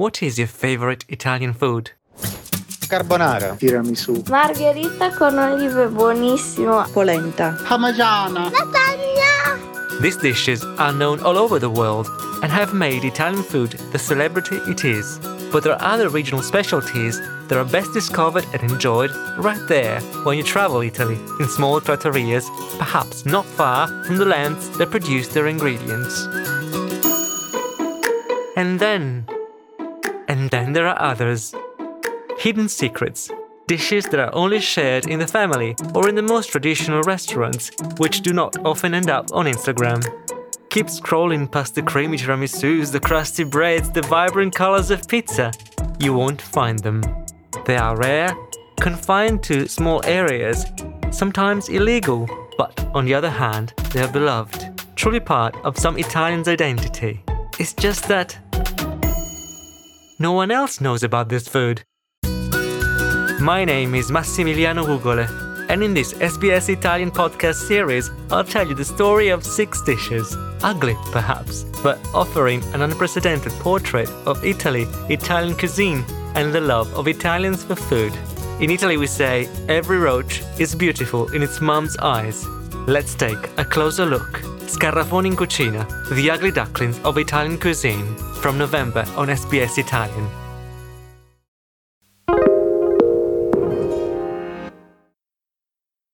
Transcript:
What is your favorite Italian food? Carbonara, tiramisù, margherita con olive, buonissimo, polenta, parmigiana, lasagna. These dishes are known all over the world and have made Italian food the celebrity it is. But there are other regional specialties that are best discovered and enjoyed right there when you travel Italy, in small trattorias, perhaps not far from the lands that produce their ingredients. And then there are others. Hidden secrets. Dishes that are only shared in the family or in the most traditional restaurants, which do not often end up on Instagram. Keep scrolling past the creamy tiramisus, the crusty breads, the vibrant colors of pizza. You won't find them. They are rare, confined to small areas, sometimes illegal, but on the other hand, they are beloved, truly part of some Italian's identity. It's just that no one else knows about this food. My name is Massimiliano Rugole, and in this SBS Italian podcast series, I'll tell you the story of 6 dishes, ugly perhaps, but offering an unprecedented portrait of Italy, Italian cuisine, and the love of Italians for food. In Italy we say, every roach is beautiful in its mum's eyes. Let's take a closer look. Scarrafoni in Cucina, the Ugly Ducklings of Italian Cuisine, from November on SBS Italian.